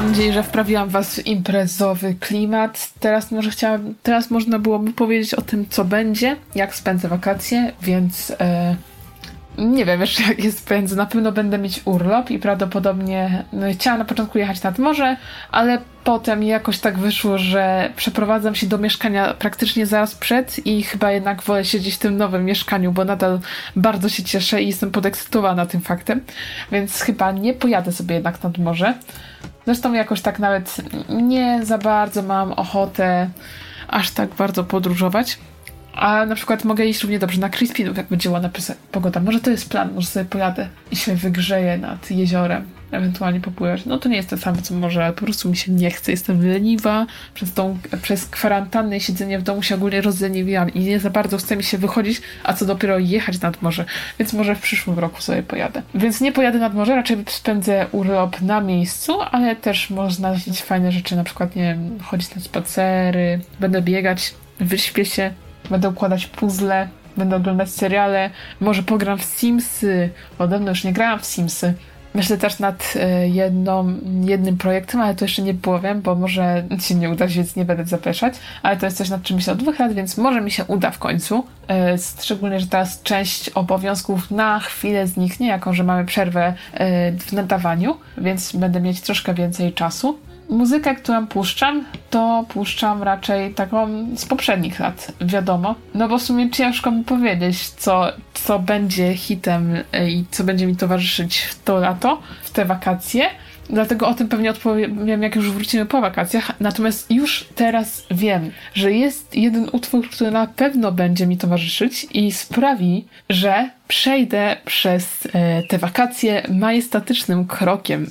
Mam nadzieję, że wprawiłam was w imprezowy klimat. Teraz może chciałam, teraz można byłoby powiedzieć o tym, co będzie, jak spędzę wakacje, więc e, nie wiem jeszcze, jak je spędzę. Na pewno będę mieć urlop i prawdopodobnie no, chciałam na początku jechać nad morze, ale potem jakoś tak wyszło, że przeprowadzam się do mieszkania praktycznie zaraz przed i chyba jednak wolę siedzieć w tym nowym mieszkaniu, bo nadal bardzo się cieszę i jestem podekscytowana tym faktem, więc chyba nie pojadę sobie jednak nad morze. Zresztą jakoś tak nawet nie za bardzo mam ochotę aż tak bardzo podróżować. A na przykład mogę iść równie dobrze na Crispinów, jak będzie ładna pogoda. Może to jest plan, może sobie pojadę i się wygrzeję nad jeziorem, ewentualnie popływać. No to nie jest to samo co może, ale po prostu mi się nie chce. Jestem leniwa, przez, tą, przez kwarantannę i siedzenie w domu się ogólnie rozleniwiłam i nie za bardzo chce mi się wychodzić, a co dopiero jechać nad morze. Więc może w przyszłym roku sobie pojadę. Więc nie pojadę nad morze, raczej spędzę urlop na miejscu, ale też można znaleźć fajne rzeczy, na przykład, nie wiem, chodzić na spacery, będę biegać, wyśpię się, będę układać puzzle, będę oglądać seriale, może pogram w Simsy, bo dawno już nie grałam w Simsy. Myślę też nad jedną, jednym projektem, ale to jeszcze nie powiem, bo może się nie uda, więc nie będę zapraszać. Ale to jest coś, nad czym myślę od dwóch lat, więc może mi się uda w końcu. Szczególnie, że teraz część obowiązków na chwilę zniknie, jako że mamy przerwę w nadawaniu, więc będę mieć troszkę więcej czasu. Muzykę, którą puszczam, to puszczam raczej taką z poprzednich lat, wiadomo. No bo w sumie ciężko mi powiedzieć, co, co będzie hitem i co będzie mi towarzyszyć w to lato, w te wakacje. Dlatego o tym pewnie odpowiem, jak już wrócimy po wakacjach. Natomiast już teraz wiem, że jest jeden utwór, który na pewno będzie mi towarzyszyć i sprawi, że przejdę przez te wakacje majestatycznym krokiem.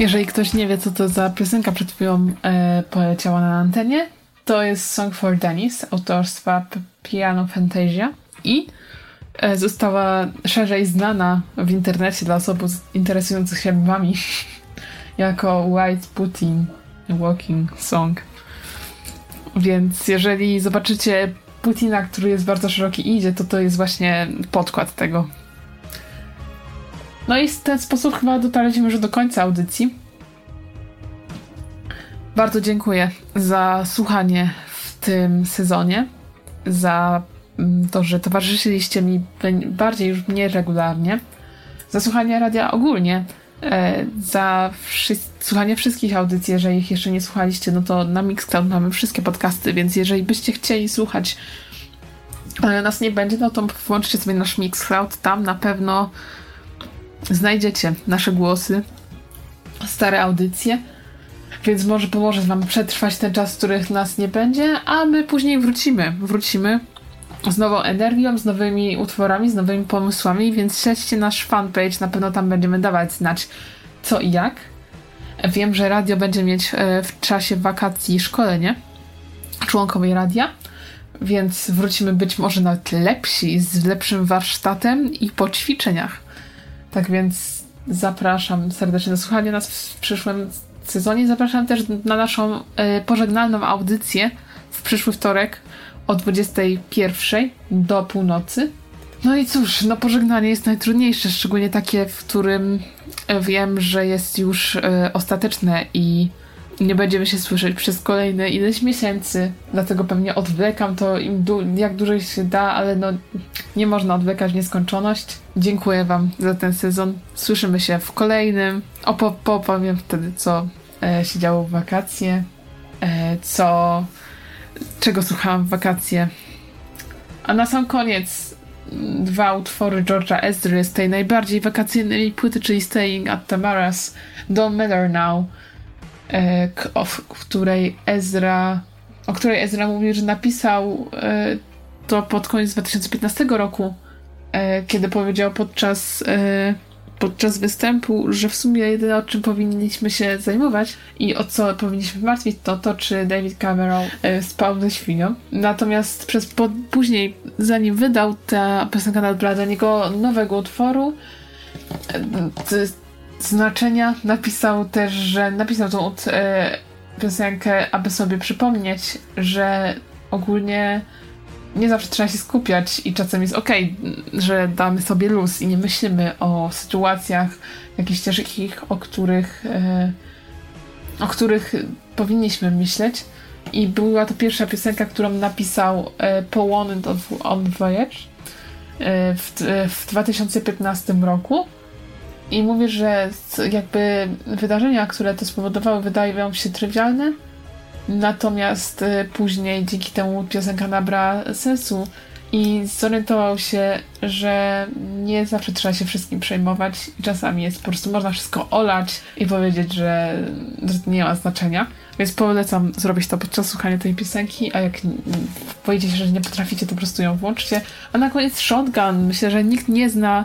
Jeżeli ktoś nie wie, co to za piosenka przed chwilą e, poleciała na antenie, to jest Song for Denis autorstwa Piano Fantasia i e, została szerzej znana w internecie dla osób interesujących się bambami jako White Putin Walking Song. Więc jeżeli zobaczycie Putina, który jest bardzo szeroki i idzie, to to jest właśnie podkład tego. No i w ten sposób chyba dotarliśmy już do końca audycji. Bardzo dziękuję za słuchanie w tym sezonie, za to, że towarzyszyliście mi bardziej już mniej regularnie, za słuchanie radia ogólnie, za wszy- słuchanie wszystkich audycji. Jeżeli ich jeszcze nie słuchaliście, no to na Mixcloud mamy wszystkie podcasty, więc jeżeli byście chcieli słuchać, ale nas nie będzie, no to włączcie sobie nasz Mixcloud, tam na pewno znajdziecie nasze głosy, stare audycje, więc może pomoże wam przetrwać ten czas, których nas nie będzie, a my później wrócimy. Wrócimy z nową energią, z nowymi utworami, z nowymi pomysłami, więc śledźcie nasz fanpage, na pewno tam będziemy dawać znać co i jak. Wiem, że radio będzie mieć w czasie wakacji szkolenie członkowie radia, więc wrócimy być może nawet lepsi, z lepszym warsztatem i po ćwiczeniach. Tak więc zapraszam serdecznie do słuchania nas w przyszłym sezonie. Zapraszam też na naszą e, pożegnalną audycję w przyszły wtorek o dwudziestej pierwszej do północy. No i cóż, no pożegnanie jest najtrudniejsze, szczególnie takie, w którym wiem, że jest już e, ostateczne i nie będziemy się słyszeć przez kolejne ileś miesięcy, dlatego pewnie odwlekam to im du- jak dłużej się da, ale no nie można odwlekać w nieskończoność. Dziękuję wam za ten sezon. Słyszymy się w kolejnym. Opo- opowiem wtedy, co e, się działo w wakacje, e, co, czego słuchałam w wakacje. A na sam koniec dwa utwory George'a Ezry z tej najbardziej wakacyjnej płyty, czyli Staying at Tamaras, Don't Matter Now, K- w której Ezra, o której Ezra mówił, że napisał e, to pod koniec dwa tysiące piętnastego roku, e, kiedy powiedział podczas, e, podczas występu, że w sumie jedyne, o czym powinniśmy się zajmować i o co powinniśmy martwić, to to, czy David Cameron e, spał ze świnią. Natomiast przez po, później, zanim wydał, ta piosenka nabrała dla niego nowego utworu, e, to, znaczenia. Napisał też, że napisał tą od, e, piosenkę, aby sobie przypomnieć, że ogólnie nie zawsze trzeba się skupiać i czasem jest okej, że damy sobie luz i nie myślimy o sytuacjach jakichś ciężkich, o których e, o których powinniśmy myśleć. I była to pierwsza piosenka, którą napisał e, po One and on Voyage e, w, e, w dwa tysiące piętnastym roku. I mówię, że jakby wydarzenia, które to spowodowały, wydają się trywialne, natomiast później dzięki temu piosenka nabrała sensu i zorientował się, że nie zawsze trzeba się wszystkim przejmować i czasami jest po prostu można wszystko olać i powiedzieć, że to nie ma znaczenia. Więc polecam zrobić to podczas słuchania tej piosenki, a jak powiecie się, że nie potraficie, to po prostu ją włączcie. A na koniec Shotgun. Myślę, że nikt nie zna,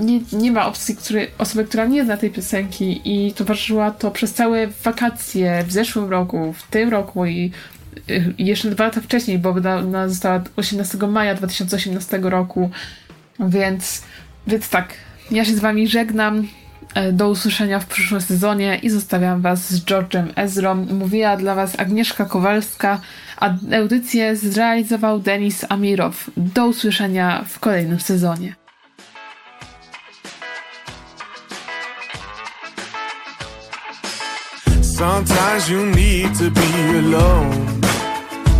nie, nie ma opcji, który, osoby, która nie zna tej piosenki i towarzyszyła to przez całe wakacje w zeszłym roku, w tym roku i jeszcze dwa lata wcześniej, bo ona została osiemnastego maja dwa tysiące osiemnastego roku. Więc, więc tak, ja się z wami żegnam. Do usłyszenia w przyszłym sezonie i zostawiam was z George'em Ezrą. Mówiła dla was Agnieszka Kowalska, a audycję zrealizował Denis Amirow. Do usłyszenia w kolejnym sezonie. Sometimes you need to be alone.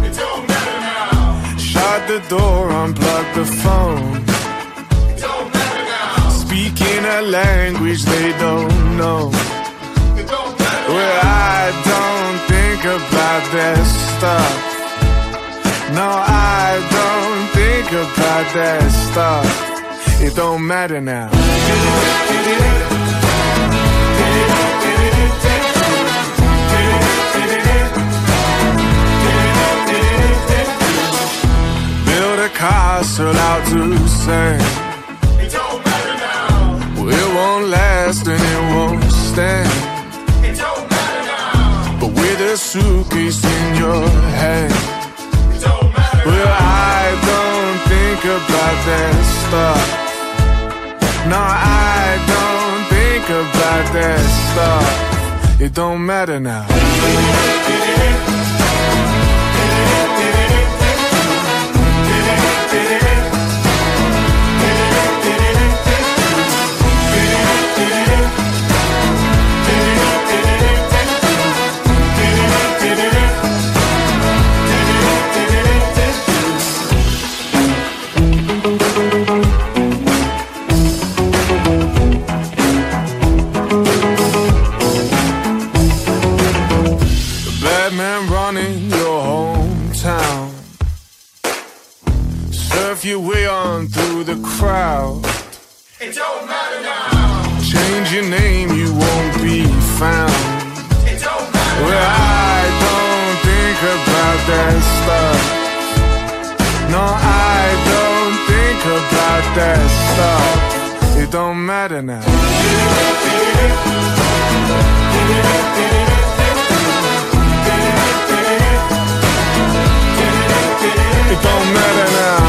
It don't matter now. Shut the door, unplug the phone. In a language they don't know. Well, I don't think about that stuff. No, I don't think about that stuff. It don't matter now. Build a castle out to sing. It won't last and it won't stand. with a suitcase in your head. It don't matter. Well, I don't think about that stuff. No, I don't think about that stuff. It don't matter now. Your way on through the crowd. It don't matter now. Change your name, you won't be found. It don't matter. Well, I don't think about that stuff. No, I don't think about that stuff. It don't matter now. It don't matter now.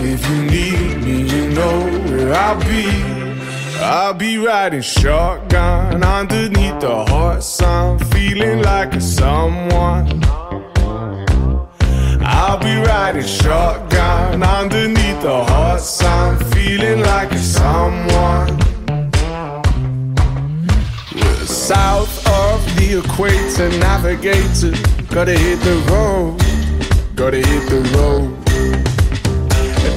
If you need me, you know where I'll be. I'll be riding shotgun underneath the hot sun, feeling like a someone. I'll be riding shotgun underneath the hot sun, feeling like a someone. We're south of the equator, navigator. Gotta hit the road, gotta hit the road. A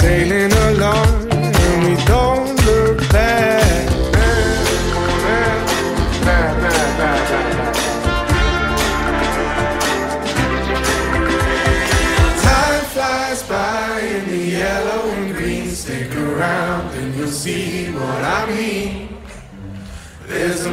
sailing along and we don't look back. See what I mean. There's a